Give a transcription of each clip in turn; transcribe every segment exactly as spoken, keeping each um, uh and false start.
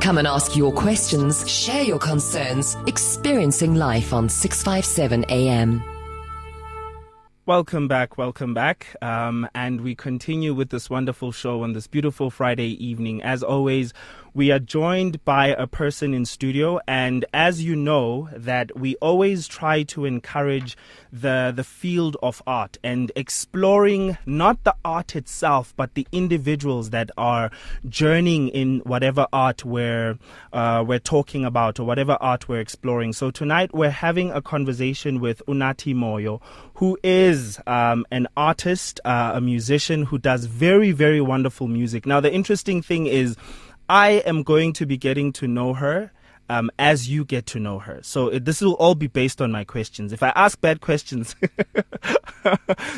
Come and ask your questions, share your concerns, experiencing life on six fifty-seven A M. Welcome back, welcome back. Um, and we continue with this wonderful show on this beautiful Friday evening. As always, we are joined by a person in studio, and as you know that we always try to encourage the the field of art and exploring not the art itself but the individuals that are journeying in whatever art we're uh, we're talking about or whatever art we're exploring. So tonight we're having a conversation with Unathi Moyo, who is um, an artist, uh, a musician who does very, very wonderful music. Now the interesting thing is, I am going to be getting to know her um, as you get to know her. So it, this will all be based on my questions. If I ask bad questions,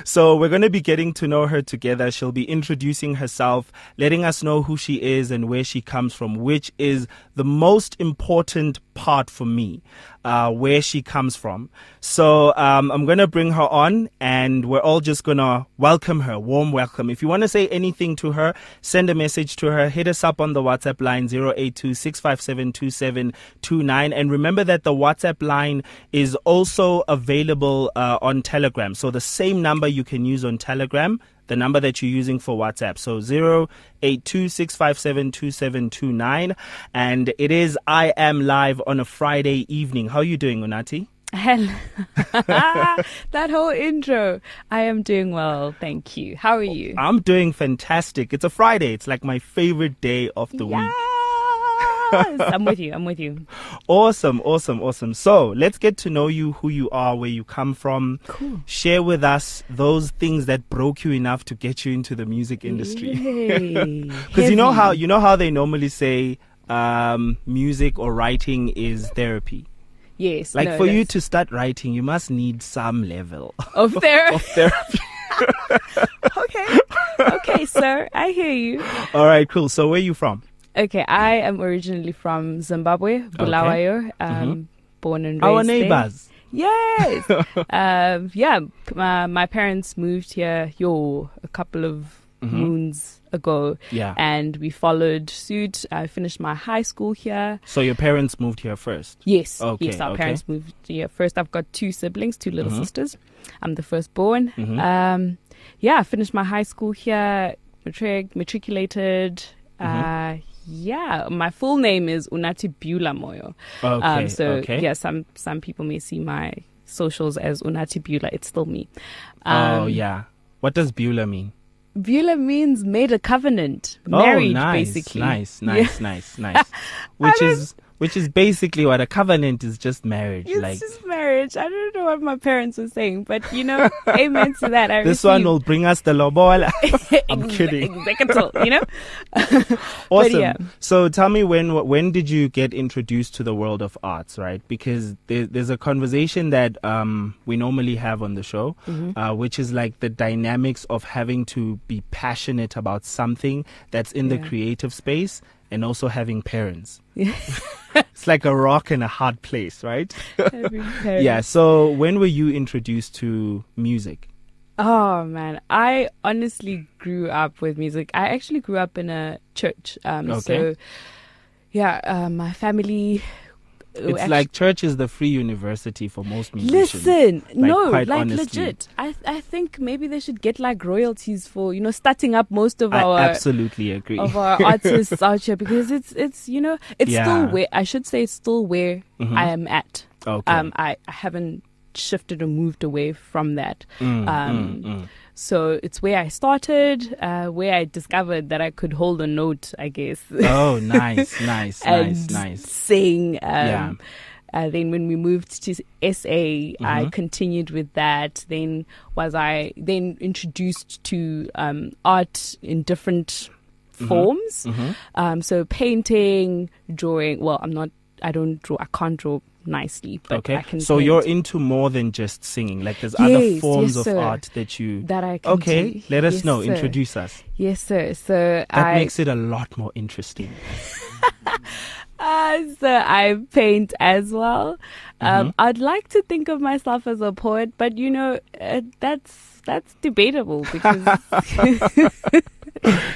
so we're going to be getting to know her together. She'll be introducing herself, letting us know who she is and where she comes from, which is the most important part for me, uh, where she comes from. So um, I'm going to bring her on, and we're all just going to welcome her, warm welcome. If you want to say anything to her, send a message to her. Hit us up on the WhatsApp line zero eight two, six five seven, two seven two nine. And remember that the WhatsApp line is also available uh, on Telegram. So the same number you can use on Telegram, the number that you're using for WhatsApp. So zero eight two, six five seven, two seven two nine. And it is I Am Live on a Friday evening. How are you doing, Unathi? Hello. That whole intro. I am doing well, thank you. How are you? I'm doing fantastic. It's a Friday. It's like my favorite day of the yeah. week. I'm with you. I'm with you. Awesome, awesome, awesome. So let's get to know you, who you are, where you come from. Cool. Share with us those things that broke you enough to get you into the music industry. Because you know how you know how they normally say um, music or writing is therapy. Yes. Like no, for you to start writing, you must need some level of, thera- of therapy. okay. Okay, sir. I hear you. All right. Cool. So where are you from? Okay, I am originally from Zimbabwe, Bulawayo, okay. um, mm-hmm. born and raised Our neighbors. There. Yes. um, yeah, my, my parents moved here, yo, a couple of mm-hmm. moons ago. Yeah. And we followed suit. I finished my high school here. So your parents moved here first? Yes. Okay, yes, our okay. parents moved here first. I've got two siblings, two little mm-hmm. sisters. I'm the firstborn. Mm-hmm. Um, yeah, I finished my high school here, matric- matriculated. Mm-hmm. Uh, Yeah, my full name is Unathi Beulah Moyo. Okay, um, so, okay. yeah, some, some people may see my socials as Unathi Beulah. It's still me. Um, oh, yeah. What does Beulah mean? Beulah means made a covenant, oh, married, nice, basically. Nice, nice, yeah. nice, nice. Which is... Which is basically what a covenant is, just marriage. It's like, just marriage. I don't know what my parents were saying, but, you know, amen to that. I this received. One will bring us the lobola. I'm kidding. Exactly, you know? Awesome. Yeah. So tell me, when when did you get introduced to the world of arts, right? Because there, there's a conversation that um, we normally have on the show, mm-hmm. uh, which is like the dynamics of having to be passionate about something that's in yeah. the creative space. And also having parents. It's like a rock and a hard place, right? Having parents. Yeah, so when were you introduced to music? Oh, man. I honestly grew up with music. I actually grew up in a church. Um, okay. So, yeah, uh, my family... It's actually, like church is the free university for most musicians. Listen, like, no, like honestly. Legit. I I think maybe they should get like royalties for, you know, starting up most of I our absolutely agree of our artists out here, because it's it's you know it's yeah. still where I should say it's still where mm-hmm. I am at. Okay. Um, I, I haven't shifted or moved away from that. Mm, um, mm, mm. So it's where I started, uh, where I discovered that I could hold a note, I guess. Oh, nice, nice, and nice, nice. Sing. Um, yeah. Uh, then when we moved to S A, mm-hmm. I continued with that. Then was I then introduced to um, art in different forms. Mm-hmm. Um, so painting, drawing. Well, I'm not. I don't draw. I can't draw. Nicely, but okay. I can so paint. You're into more than just singing. Like there's yes, other forms yes, of art that you that I can okay. Do. Let us yes, know. Sir. Introduce us. Yes, sir. So that I... makes it a lot more interesting. uh, so I paint as well. Um, mm-hmm. I'd like to think of myself as a poet, but you know uh, that's that's debatable because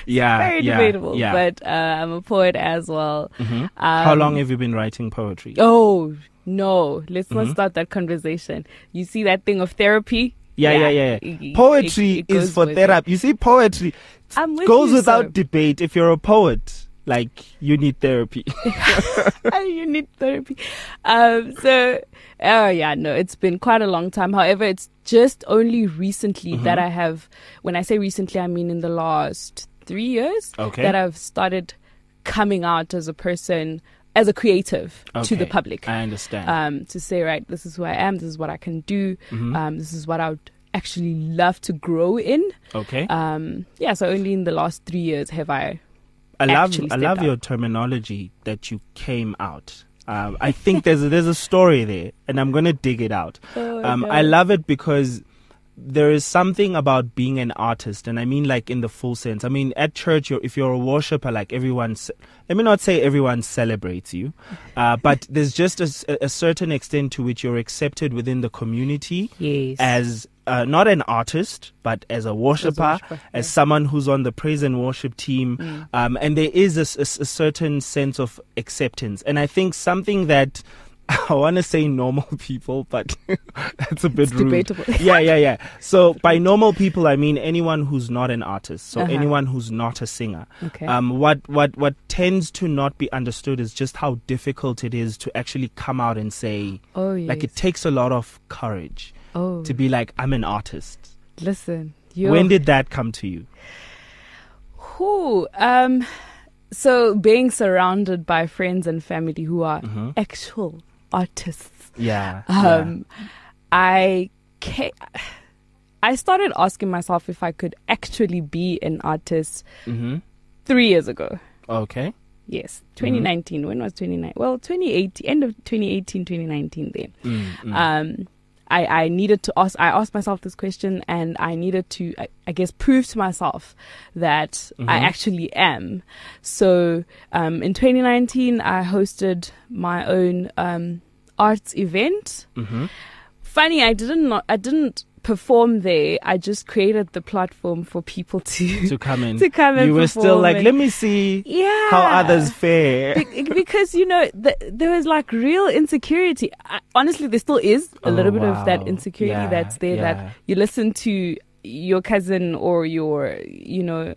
yeah, very yeah, debatable. Yeah. But uh, I'm a poet as well. Mm-hmm. um, How long have you been writing poetry? Oh no, let's mm-hmm. not start that conversation. You see that thing of therapy? Yeah, yeah, yeah. yeah. It, poetry it, it is for therapy. It. You see, poetry with goes you, without so. debate. If you're a poet, like, you need therapy. You need therapy. Um, so, oh, yeah, no, it's been quite a long time. However, it's just only recently mm-hmm. that I have, when I say recently, I mean in the last three years, okay. that I've started coming out as a person, as a creative okay, to the public. I understand. Um, to say, right, this is who I am, this is what I can do, mm-hmm. um, this is what I would actually love to grow in. Okay. Um, yeah, so only in the last three years have I I love I love out. your terminology that you came out. Um, I think there's, a, there's a story there, and I'm going to dig it out. Oh, um, no. I love it because there is something about being an artist, and I mean like in the full sense. I mean, at church, you're, if you're a worshiper, like everyone's, let me not say everyone celebrates you, uh, but there's just a, a certain extent to which you're accepted within the community yes. as Uh, not an artist, but as a worshiper, as, a worshiper, as yeah. someone who's on the praise and worship team. Mm. Um, and there is a, a, a certain sense of acceptance. And I think something that I want to say normal people, but that's a bit it's rude. Debatable. Yeah, yeah, yeah. So by normal people, I mean anyone who's not an artist. So uh-huh. anyone who's not a singer. Okay. Um, what, what, what tends to not be understood is just how difficult it is to actually come out and say, oh, yes. like it takes a lot of courage oh. to be like, I'm an artist. Listen. You're... When did that come to you? Who? Um, so being surrounded by friends and family who are mm-hmm. actual artists. Yeah. Um, yeah. I ca- I started asking myself if I could actually be an artist mm-hmm. three years ago. Okay. Yes, twenty nineteen. Mm-hmm. When was twenty nineteen? Well, twenty eighteen. End of twenty eighteen, twenty nineteen. Then, mm-hmm. um, I I needed to ask. I asked myself this question, and I needed to, I, I guess, prove to myself that mm-hmm. I actually am. So, um, in twenty nineteen, I hosted my own um. arts event. Mm-hmm. Funny, I didn't not, I didn't perform there. I just created the platform for people to to come in. to come in. You were still like, and, let me see yeah, how others fare. Be- because you know, the, there was like real insecurity. I, honestly, there still is a oh, little bit wow. of that insecurity yeah, that's there. Yeah. That you listen to your cousin or your, you know,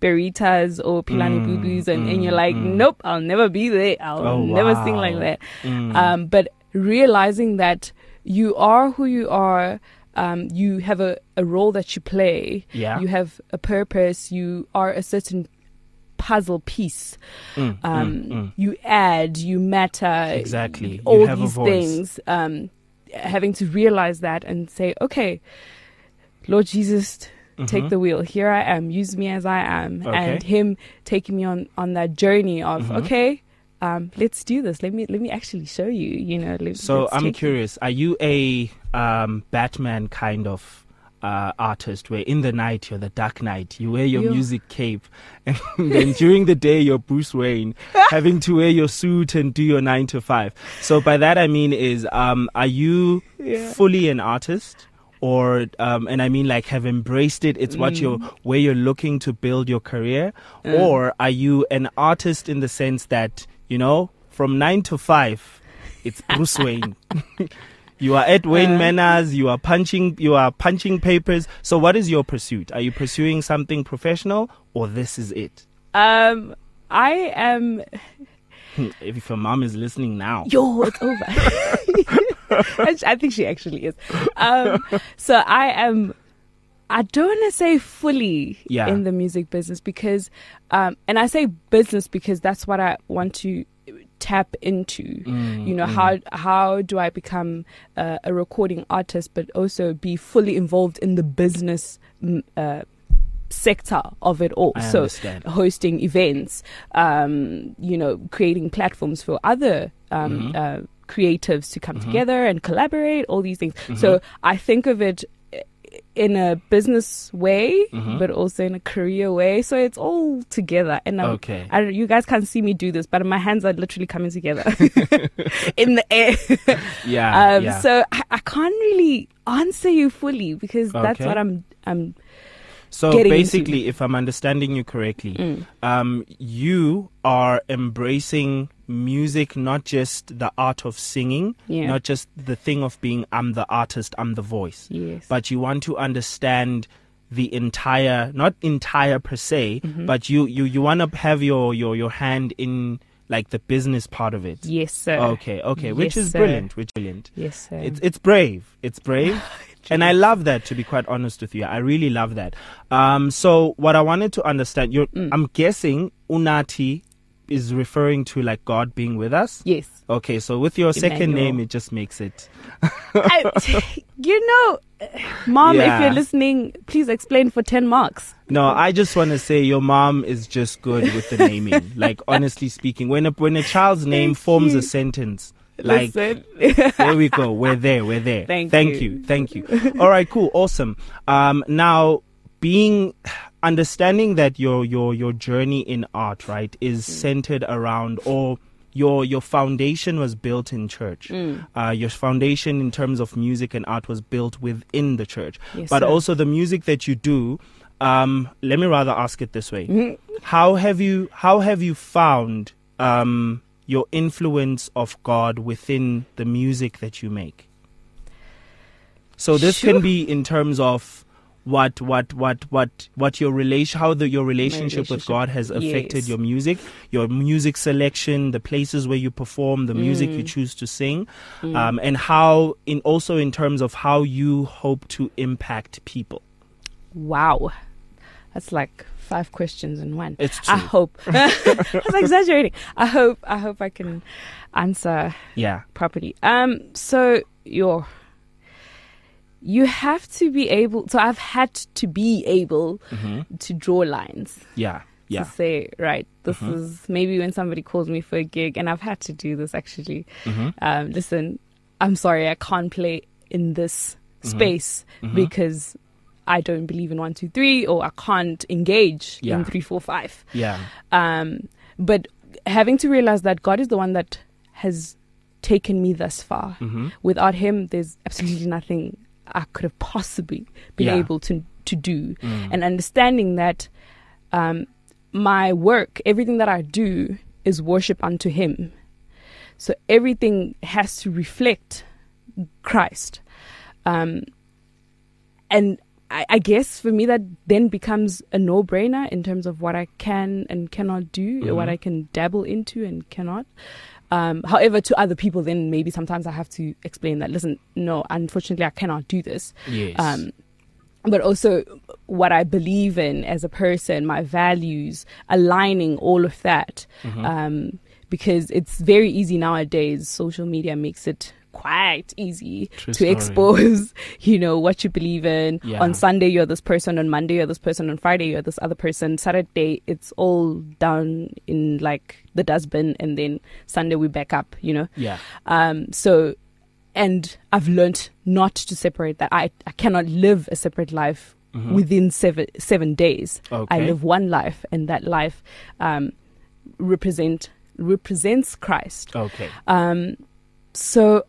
Beritas or Pilani mm, Bubus and, mm, and you're like, mm. nope, I'll never be there. I'll oh, never wow. sing like that. Mm. Um, but realizing that you are who you are, um, you have a, a role that you play, yeah. you have a purpose, you are a certain puzzle piece. Mm, um, mm, mm. You add, you matter. Exactly. All you have these a voice. Things. Um, having to realize that and say, okay, Lord Jesus... take mm-hmm. the wheel. Here I am. Use me as I am. Okay. And him taking me on, on that journey of, mm-hmm. okay, um, let's do this. Let me let me actually show you, you know. Let, so I'm curious, you. Are you a um, Batman kind of uh, artist where in the night you're the Dark Knight, you wear your you're... music cape, and then during the day you're Bruce Wayne, having to wear your suit and do your nine to five. So by that I mean is, um, are you yeah. fully an artist? Or, um, and I mean like have embraced it, it's what mm. you're, where you're looking to build your career? Mm. Or are you an artist in the sense that, you know, from nine to five, it's Bruce Wayne. You are at Wayne uh, Manors, you are punching, you are punching papers. So what is your pursuit? Are you pursuing something professional or this is it? Um, I am... If your mom is listening now. Yo, it's over. I think she actually is. Um, so I am, I don't want to say fully yeah. in the music business because, um, and I say business because that's what I want to tap into. Mm, you know, mm. how how do I become uh, a recording artist but also be fully involved in the business uh sector of it all. I so understand. Hosting events, um, you know, creating platforms for other um, mm-hmm. uh, creatives to come mm-hmm. together and collaborate, all these things. Mm-hmm. So I think of it in a business way, mm-hmm. but also in a career way. So it's all together. And I'm, okay. I, you guys can't see me do this, but my hands are literally coming together in the air. yeah, um, yeah. So I, I can't really answer you fully because okay. that's what I'm I'm. So getting basically, into. If I'm understanding you correctly, mm. um, you are embracing music, not just the art of singing, yeah. not just the thing of being I'm the artist, I'm the voice, yes. but you want to understand the entire, not entire per se, mm-hmm. but you, you, you want to have your, your, your hand in like the business part of it. Yes, sir. Okay, okay, yes, which is sir. brilliant, which is brilliant. Yes, sir. It's, it's brave, it's brave. And I love that, to be quite honest with you. I really love that. Um, so what I wanted to understand, you're, mm. I'm guessing Unathi is referring to like God being with us? Yes. Okay, so with your Emmanuel. second name, it just makes it... I, you know, mom, yeah. if you're listening, please explain for ten marks. No, I just want to say your mom is just good with the naming. Like, honestly speaking, when a, when a child's name Thank forms you. a sentence... Like, there we go. We're there. We're there. Thank, Thank you. you. Thank you. All right. Cool. Awesome. Um, now, being understanding that your your your journey in art, right, is mm. centered around, or your your foundation was built in church. Mm. Uh, your foundation in terms of music and art was built within the church, yes, but sir. also the music that you do. Um, let me rather ask it this way: mm. How have you How have you found? Um, your influence of God within the music that you make? So this sure. can be in terms of what what what what what your relation how the your relationship, relationship with God has affected yes. your music, your music selection, the places where you perform, the mm. music you choose to sing, mm. um, and how in also in terms of how you hope to impact people. Wow. That's like five questions in one. It's two. I hope. I was exaggerating. I hope. I hope I can answer. Yeah. Properly. Um. So you're. You have to be able. So I've had to be able mm-hmm. to draw lines. Yeah. Yeah. To say right. This mm-hmm. is maybe when somebody calls me for a gig, and I've had to do this actually. Mm-hmm. Um. Listen, I'm sorry. I can't play in this mm-hmm. space mm-hmm. because I don't believe in one, two, three, or I can't engage yeah. in three, four, five. Yeah. Um, but having to realize that God is the one that has taken me thus far. Mm-hmm. Without Him, there's absolutely nothing I could have possibly been yeah. able to to do. Mm. And understanding that um, my work, everything that I do, is worship unto Him. So everything has to reflect Christ. Um, and I guess for me that then becomes a no-brainer in terms of what I can and cannot do, mm-hmm. or what I can dabble into and cannot. Um, however, to other people, then maybe sometimes I have to explain that, listen, no, unfortunately, I cannot do this. Yes. Um, but also what I believe in as a person, my values, aligning all of that, mm-hmm. um, because it's very easy nowadays. Social media makes it quite easy True to story. expose, you know, what you believe in. Yeah. On Sunday, you're this person. On Monday, you're this person. On Friday, you're this other person. Saturday, it's all down in like the dustbin, and then Sunday we back up, you know? Yeah. Um, so, and I've learned not to separate that. I, I cannot live a separate life mm-hmm. within seven, seven days. Okay. I live one life, and that life, um, represent, represents Christ. Okay. Um, So,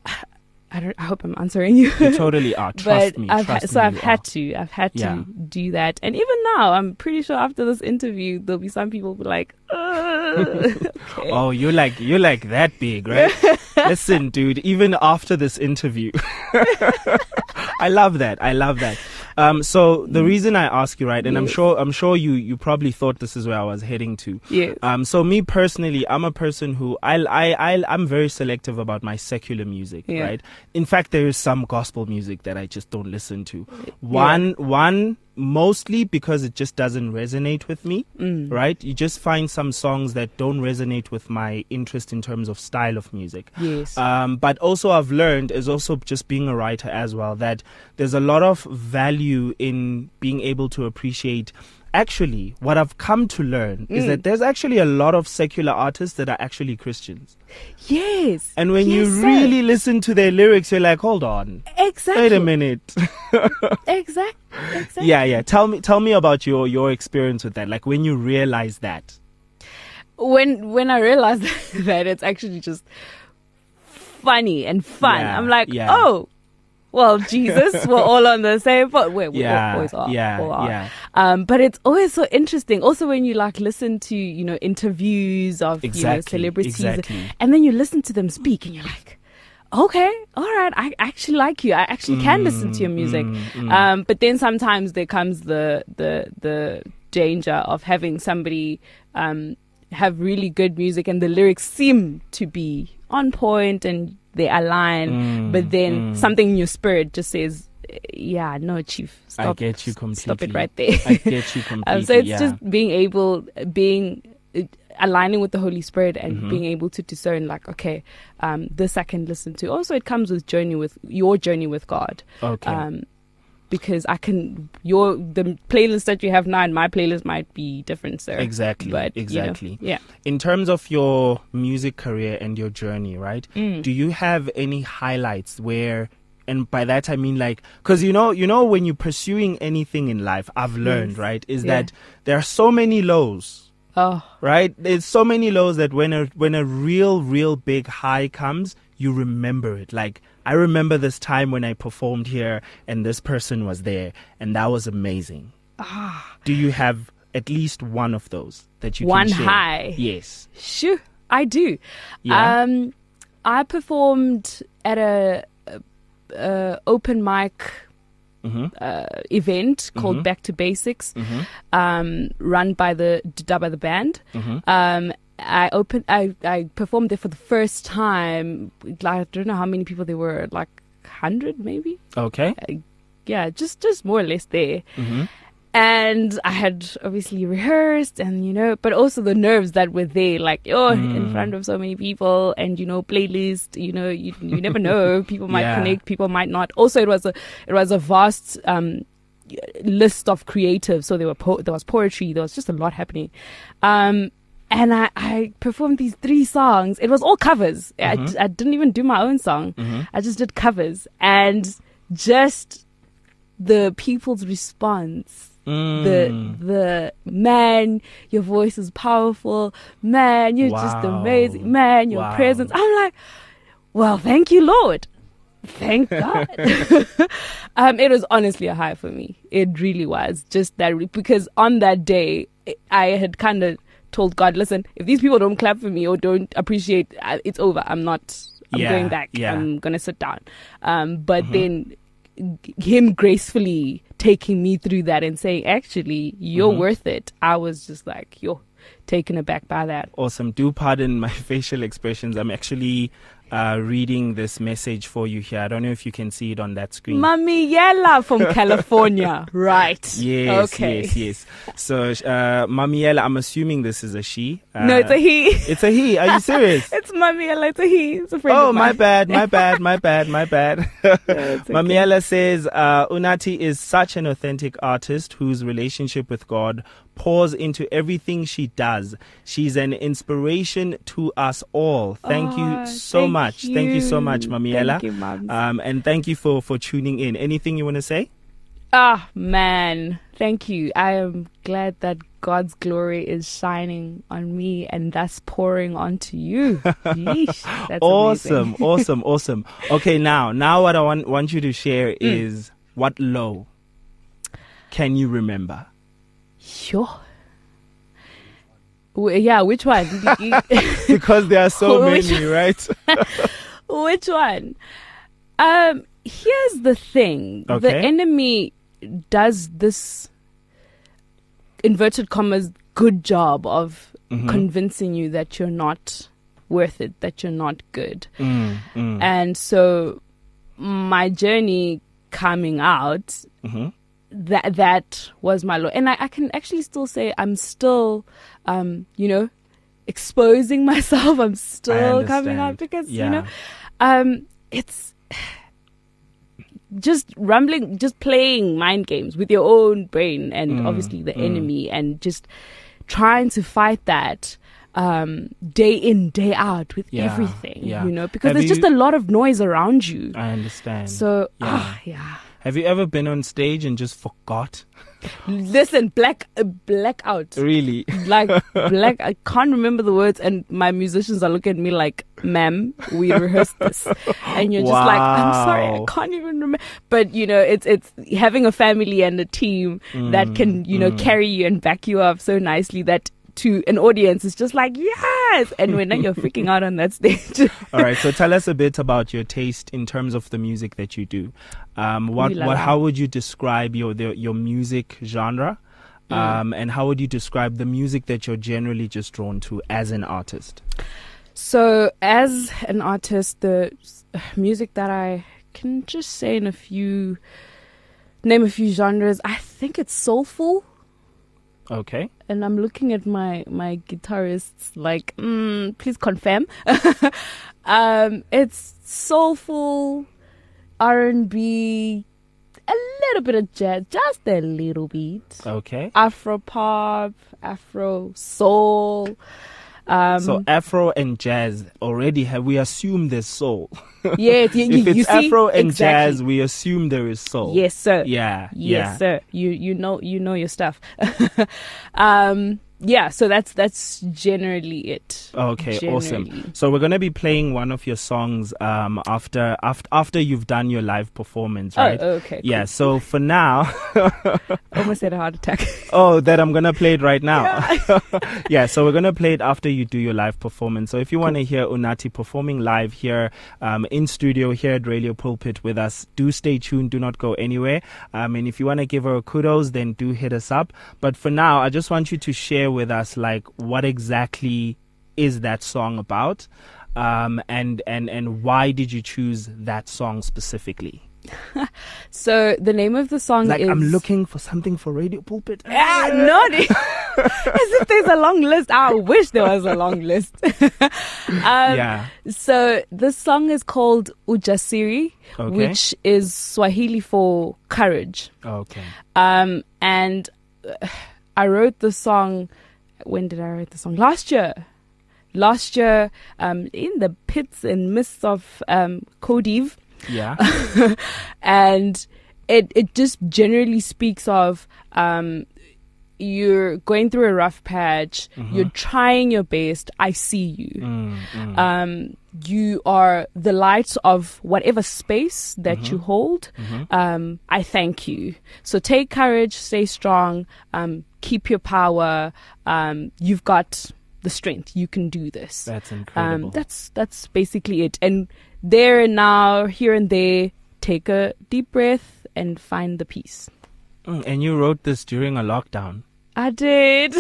I don't. I hope I'm answering you. You totally are. Trust but me. I've trust ha- so me I've had are. to. I've had yeah. to do that. And even now, I'm pretty sure after this interview, there'll be some people who'll be like, okay. "Oh, you're like you're like that big, right?" Listen, dude. Even after this interview, I love that. I love that. Um, so the reason I ask you, right, and yes. I'm sure I'm sure you, you probably thought this is where I was heading to. Yes. Um, so me personally, I'm a person who I I, I I'm very selective about my secular music, yeah. right? In fact, there is some gospel music that I just don't listen to. One yeah. one mostly because it just doesn't resonate with me, mm. right? You just find some songs that don't resonate with my interest in terms of style of music. Yes. Um, but also I've learned, is also just being a writer as well, that there's a lot of value in being able to appreciate actually, what I've come to learn mm. is that there's actually a lot of secular artists that are actually Christians. Yes. And when yes, you really sir. listen to their lyrics, you're like, hold on. Exactly. Wait a minute. exactly. exactly. Yeah, yeah. Tell me, tell me about your, your experience with that. Like when you realize that. When when I realized that, it's actually just funny and fun. Yeah, I'm like, yeah. oh. Well, Jesus, we're all on the same boat. Wait, we yeah, always are. Yeah, all are. Yeah. Um, but it's always so interesting. Also, when you like listen to, you know, interviews of exactly, you know, celebrities, exactly. and then you listen to them speak, and you're like, okay, all right, I actually like you. I actually can mm, listen to your music. Mm, mm. Um, but then sometimes there comes the the the danger of having somebody um, have really good music, and the lyrics seem to be on point and they align, mm, but then mm. something in your spirit just says, yeah, no, chief, stop. I get you completely. Stop it right there. I get you completely. um, so it's yeah. just being able, being uh, aligning with the Holy Spirit and mm-hmm. being able to discern, like, okay, um, this I can listen to. Also, it comes with journey with your journey with God. Okay. Um, because I can, your the playlist that you have now and my playlist might be different, sir. Exactly, but, exactly. You know, yeah. In terms of your music career and your journey, right? Mm. Do you have any highlights where, and by that I mean like, because you know, you know, when you're pursuing anything in life, I've learned, yes. right, is yeah. that there are so many lows, oh. right? There's so many lows that when a when a real, real big high comes, you remember it, like. I remember this time when I performed here and this person was there and that was amazing. Ah. Do you have at least one of those that you one can share? One high. Yes. Sure, I do. Yeah. Um, I performed at a, a, a open mic mm-hmm. uh, event called mm-hmm. Back to Basics, mm-hmm. um, run by the done by the band. Mm-hmm. Um, I opened. I, I performed there for the first time. I don't know how many people there were, like one hundred maybe. Okay. Uh, yeah, just just more or less there. Mm-hmm. And I had obviously rehearsed, and you know, but also the nerves that were there, like oh, mm. in front of so many people, and you know, playlist. You know, you you never know. People might yeah. connect. People might not. Also, it was a it was a vast um, list of creatives. So there were po- there was poetry. There was just a lot happening. Um, And I, I performed these three songs. It was all covers. Mm-hmm. I, I didn't even do my own song. Mm-hmm. I just did covers. And just the people's response. Mm. The, the, man, your voice is powerful. Man, you're wow. just amazing. Man, your wow. presence. I'm like, well, thank you, Lord. Thank God. um, it was honestly a high for me. It really was. Just that, because on that day, I had kind of told God, listen, if these people don't clap for me or don't appreciate, it's over. I'm not, I'm yeah, going back. Yeah. I'm going to sit down. Um, but mm-hmm. then him gracefully taking me through that and saying, actually, you're mm-hmm. worth it. I was just like, yo, taken aback by that. Awesome. Do pardon my facial expressions. I'm actually uh, reading this message for you here. I don't know if you can see it on that screen. Mami Yela from California. Right. Yes, okay. yes, yes. So, uh, Mami Yela, I'm assuming this is a she. Uh, no, it's a he. It's a he. Are you serious? It's Mami Yela. It's a he. It's a friend oh, of mine. Oh, my bad, my bad, my bad, my bad. No, okay. Mami Yela says, uh, Unathi is such an authentic artist whose relationship with God pours into everything she does. She's an inspiration to us all. Thank oh, you so thank much. You. Thank you so much, Mami Yela. Thank you, Mom. Um, and thank you for, for tuning in. Anything you want to say? Ah, oh, man. Thank you. I am glad that God's glory is shining on me and thus pouring onto you. Yeesh, that's awesome, awesome, awesome. Okay, now, now what I want, want you to share mm. is what low can you remember? Sure. W- yeah, which one? Because there are so many, right? Which one? Um, here's the thing. Okay. The enemy does this, inverted commas, good job of mm-hmm. convincing you that you're not worth it, that you're not good. Mm, mm. And so my journey coming out... Mm-hmm. That that was my law. And I, I can actually still say I'm still, um, you know, exposing myself. I'm still coming out because, yeah. you know, um, it's just rumbling, just playing mind games with your own brain and mm, obviously the mm. enemy, and just trying to fight that um, day in, day out with yeah, everything, yeah. you know, because Have there's you, just a lot of noise around you. I understand. So, yeah. Ah, yeah. Have you ever been on stage and just forgot? Listen, black uh, blackout. Really? Like black. I can't remember the words, and my musicians are looking at me like, "Ma'am, we rehearsed this," and you're wow. just like, "I'm sorry, I can't even remember." But you know, it's it's having a family and a team mm, that can you know mm. carry you and back you up so nicely that to an audience is just like yes, and when you're freaking out on that stage. All right, so tell us a bit about your taste in terms of the music that you do. Um, what, what, how would you describe your the, your music genre, um, yeah. and how would you describe the music that you're generally just drawn to as an artist? So, as an artist, the music that I can just say in a few, name a few genres. I think it's soulful. Okay. And I'm looking at my, my guitarists like, mm, please confirm. um, it's soulful, R and B, a little bit of jazz, just a little bit. Okay. Afro pop, Afro soul. Um, so Afro and jazz already have, we assume there's soul. Yeah, you, you, if it's you see, Afro and exactly. jazz, we assume there is soul. Yes, sir. Yeah, yes, yeah. sir. You you know you know your stuff. um, yeah, so that's that's generally it. Okay, generally. Awesome. So we're gonna be playing one of your songs um, after after after you've done your live performance, right? Oh, okay. Yeah. Cool. So for now, almost had a heart attack. Oh, that I'm gonna play it right now. Yeah. Yeah, so we're gonna play it after you do your live performance. So if you wanna cool. hear Unathi performing live here um, in studio here at Radio Pulpit with us, do stay tuned. Do not go anywhere. Um, and if you wanna give her a kudos, then do hit us up. But for now, I just want you to share with us like what exactly is that song about, um and and and why did you choose that song specifically? So the name of the song like is I'm looking for something for Radio Pulpit. Ah, no, as if there's a long list. I wish there was a long list. um, yeah. So this song is called Ujasiri, okay. which is Swahili for courage. Okay. Um and uh, I wrote the song, when did I write the song? Last year. Last year, um, in the pits and mists of um, Côte d'Ivoire. Yeah. And it it just generally speaks of um, you're going through a rough patch, mm-hmm. you're trying your best, I see you. Mm-hmm. Um, you are the light of whatever space that mm-hmm. you hold. Mm-hmm. Um, I thank you. So take courage, stay strong, um, keep your power. Um, you've got the strength. You can do this. That's incredible. Um, that's that's basically it. And there and now, here and there, take a deep breath and find the peace. Mm, and you wrote this during a lockdown. I did.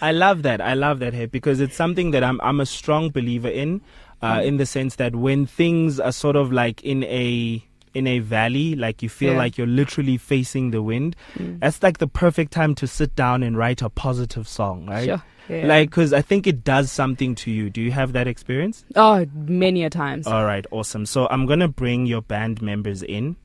I love that. I love that, hey, because it's something that I'm I'm a strong believer in. Uh, in the sense that when things are sort of like in a in a valley, like you feel yeah. like you're literally facing the wind, mm. that's like the perfect time to sit down and write a positive song, right? Sure. Yeah. Like, because I think it does something to you. Do you have that experience? Oh, many a times. All right, awesome. So I'm going to bring your band members in.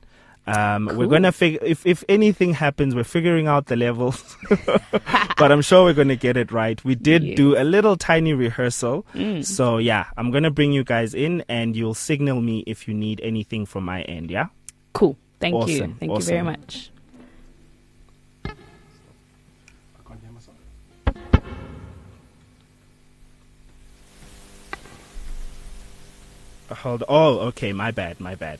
Um, cool. We're going to figure, if, if anything happens, we're figuring out the levels, but I'm sure we're going to get it right. We did yeah. do a little tiny rehearsal. Mm. So yeah, I'm going to bring you guys in and you'll signal me if you need anything from my end. Yeah. Cool. Thank awesome. you. Thank awesome. you very much. Hold. Oh, okay. My bad. My bad.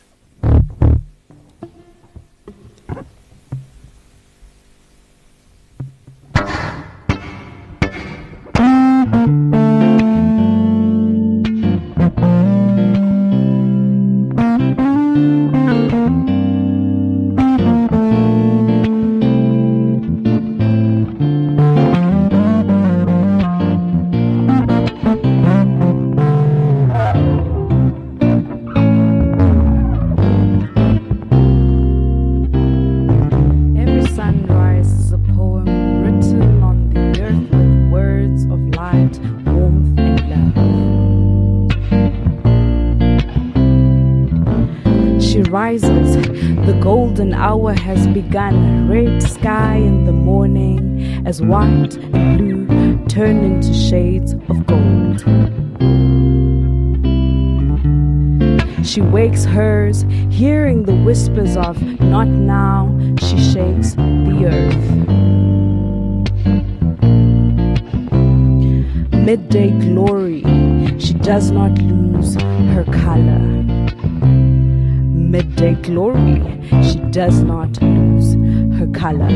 The golden hour has begun, red sky in the morning, as white and blue turn into shades of gold. She wakes hers, hearing the whispers of not now, she shakes the earth. Midday glory, she does not lose her color. Midday glory, she does not lose her color.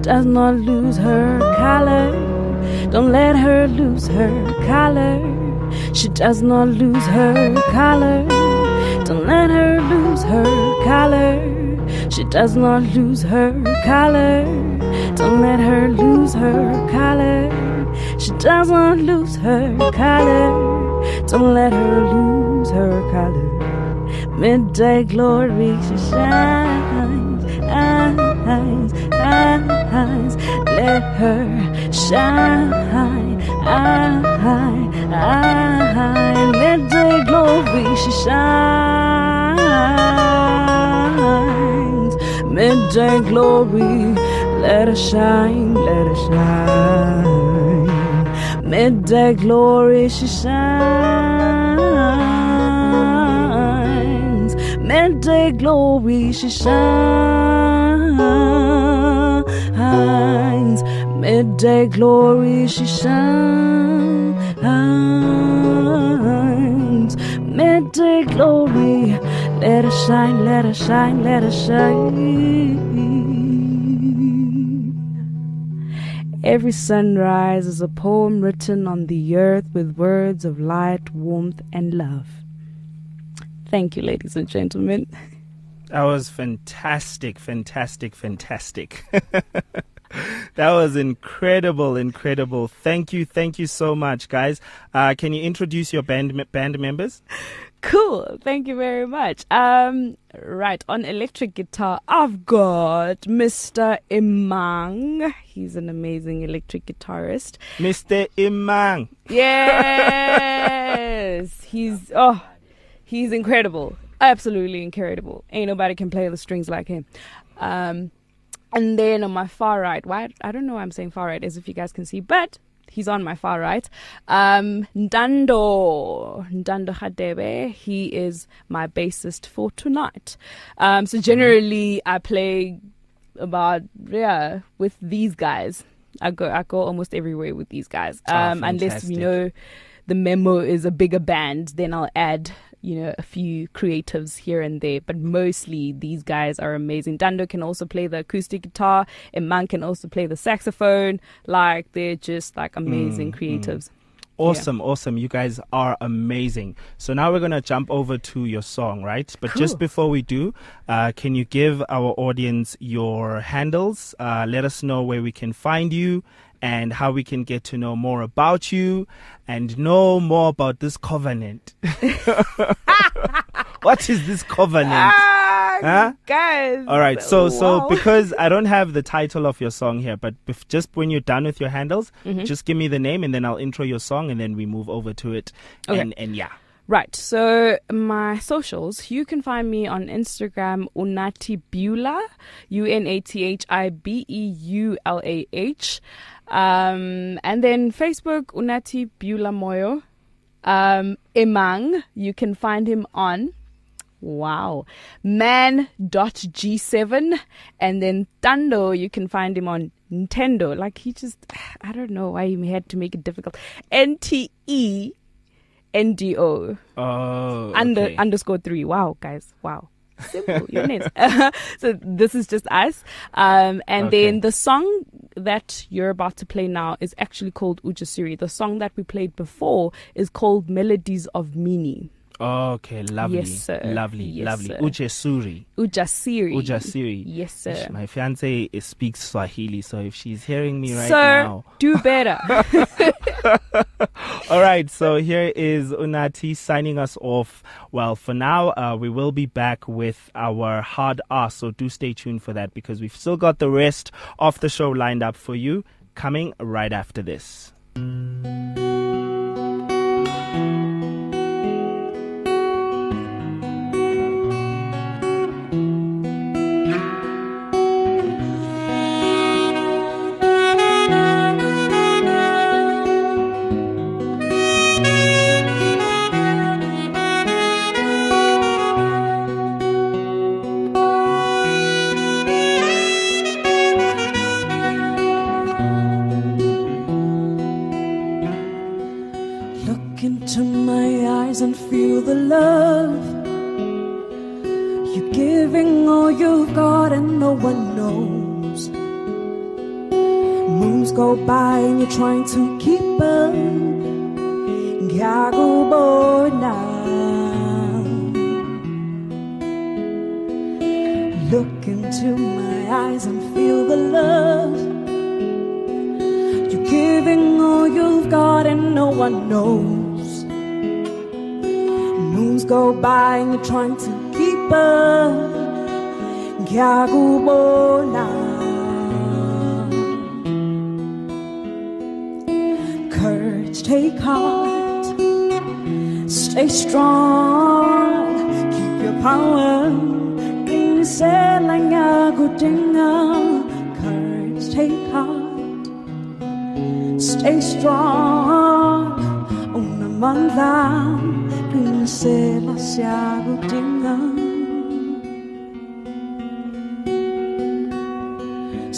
Does not lose her color. Don't let her lose her color. She does not lose her color. Don't let her lose her color. She does not lose her color. Don't let her lose her color. Midday glory, she shines, eyes, eyes. Let her shine, eyes. I, midday glory, she shines. Midday glory, let her shine, let her shine. Midday glory, she shines. Midday glory, she shines. Midday glory, she shines. Midday glory, let her shine, let her shine, let her shine. Every sunrise is a poem written on the earth with words of light, warmth, and love. Thank you, ladies and gentlemen. That was fantastic, fantastic, fantastic. That was incredible, incredible. Thank you, thank you so much, guys. Uh, can you introduce your band band members? Cool, thank you very much. Um, right, on electric guitar, I've got Mister Emang. He's an amazing electric guitarist. Mister Emang. Yes, he's oh, he's incredible, absolutely incredible. Ain't nobody can play the strings like him. Um. And then on my far right, why I don't know why I'm saying far right, as if you guys can see, but he's on my far right. Um, Thando, Thando Hadebe, he is my bassist for tonight. Um, so generally I play about, yeah, with these guys. I go, I go almost everywhere with these guys. Um, oh, unless, you know, the memo is a bigger band, then I'll add, you know, a few creatives here and there, but mostly these guys are amazing. Thando can also play the acoustic guitar, and Emang can also play the saxophone. Like, they're just like amazing mm, creatives. Mm. Awesome, yeah. Awesome. You guys are amazing. So now we're going to jump over to your song, right? But cool. Just before we do, uh, can you give our audience your handles? Uh, let us know where we can find you and how we can get to know more about you and know more about this covenant. What is this covenant? Ah, song, huh? Guys. All right, so wow. so because I don't have the title of your song here, but bef- just when you're done with your handles, mm-hmm. just give me the name and then I'll intro your song and then we move over to it. Okay. And, and yeah. Right, so my socials, you can find me on Instagram, Unathi Beulah, U N A T H I B E U L A H. Um, and then Facebook, Unathi Beulah Moyo. Um, Emang, you can find him on, wow, man dot G seven. And then Thando, you can find him on Nintendo. Like he just, I don't know why he had to make it difficult. N T E. N D O Oh, Under, okay. underscore three. Wow, guys. Wow. Simple. Your names. So this is just us. Um, and okay. then the song that you're about to play now is actually called Ujasiri. The song that we played before is called Melodies of Meaning. Okay, lovely. Yes, sir. Lovely, yes, lovely. Sir. Ujasiri. Ujasiri. Ujasiri. Yes, sir. My fiance speaks Swahili, so if she's hearing me right sir, now. Sir, do better. All right, so here is Unathi signing us off. Well, for now, uh, we will be back with our hard R, so do stay tuned for that because we've still got the rest of the show lined up for you coming right after this. Trying to keep up, look into my eyes and feel the love. You're giving all you've got and no one knows. Moons go by and you're trying to keep up. Take heart, stay strong, keep your power. Courage, take heart, stay strong.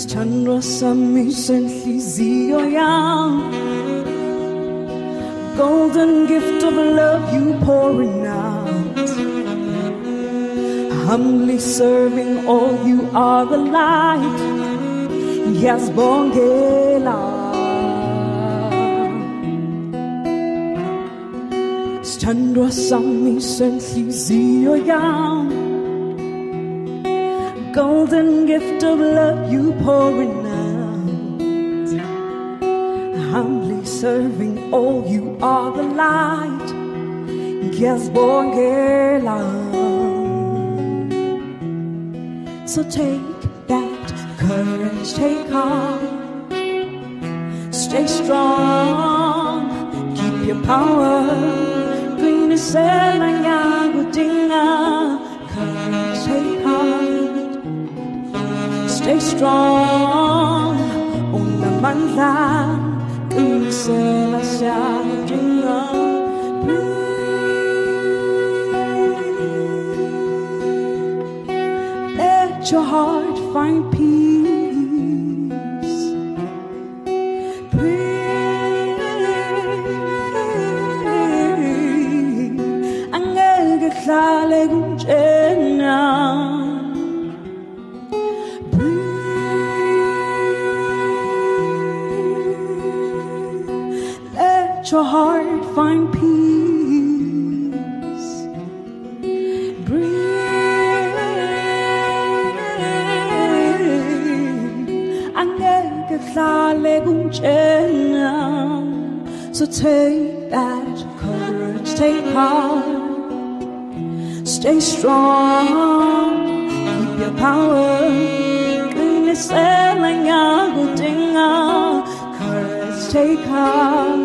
Sithandwa sami senhliziyo yam. Golden gift of love you pouring out, humbly serving all you are the light. Yes, Bongela. Sithandwa sami senhliziyo yam. Golden gift of love you pouring out, humbly serving all you are the light. Yes, Bongela. So take that courage, take heart, stay strong, keep your power. Goodness, courage, take heart, stay strong. Onamanda. Say la sha. Let your heart find peace. Pray. Angel khlale kunjena. Your heart find peace. Breathe. Angeke hlale kunjena. So take that courage, take heart, stay strong. of your power. Courage, take heart,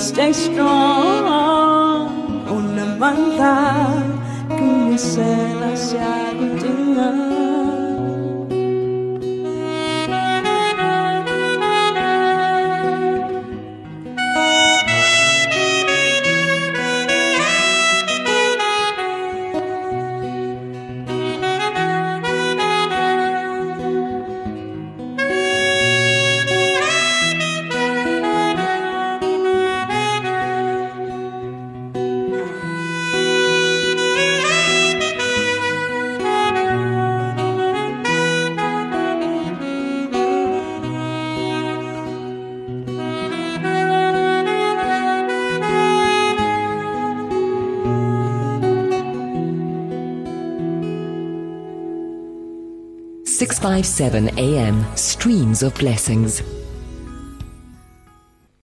stay strong. Unamanta, kunisela siagutinga. six fifty-seven A M Streams of Blessings.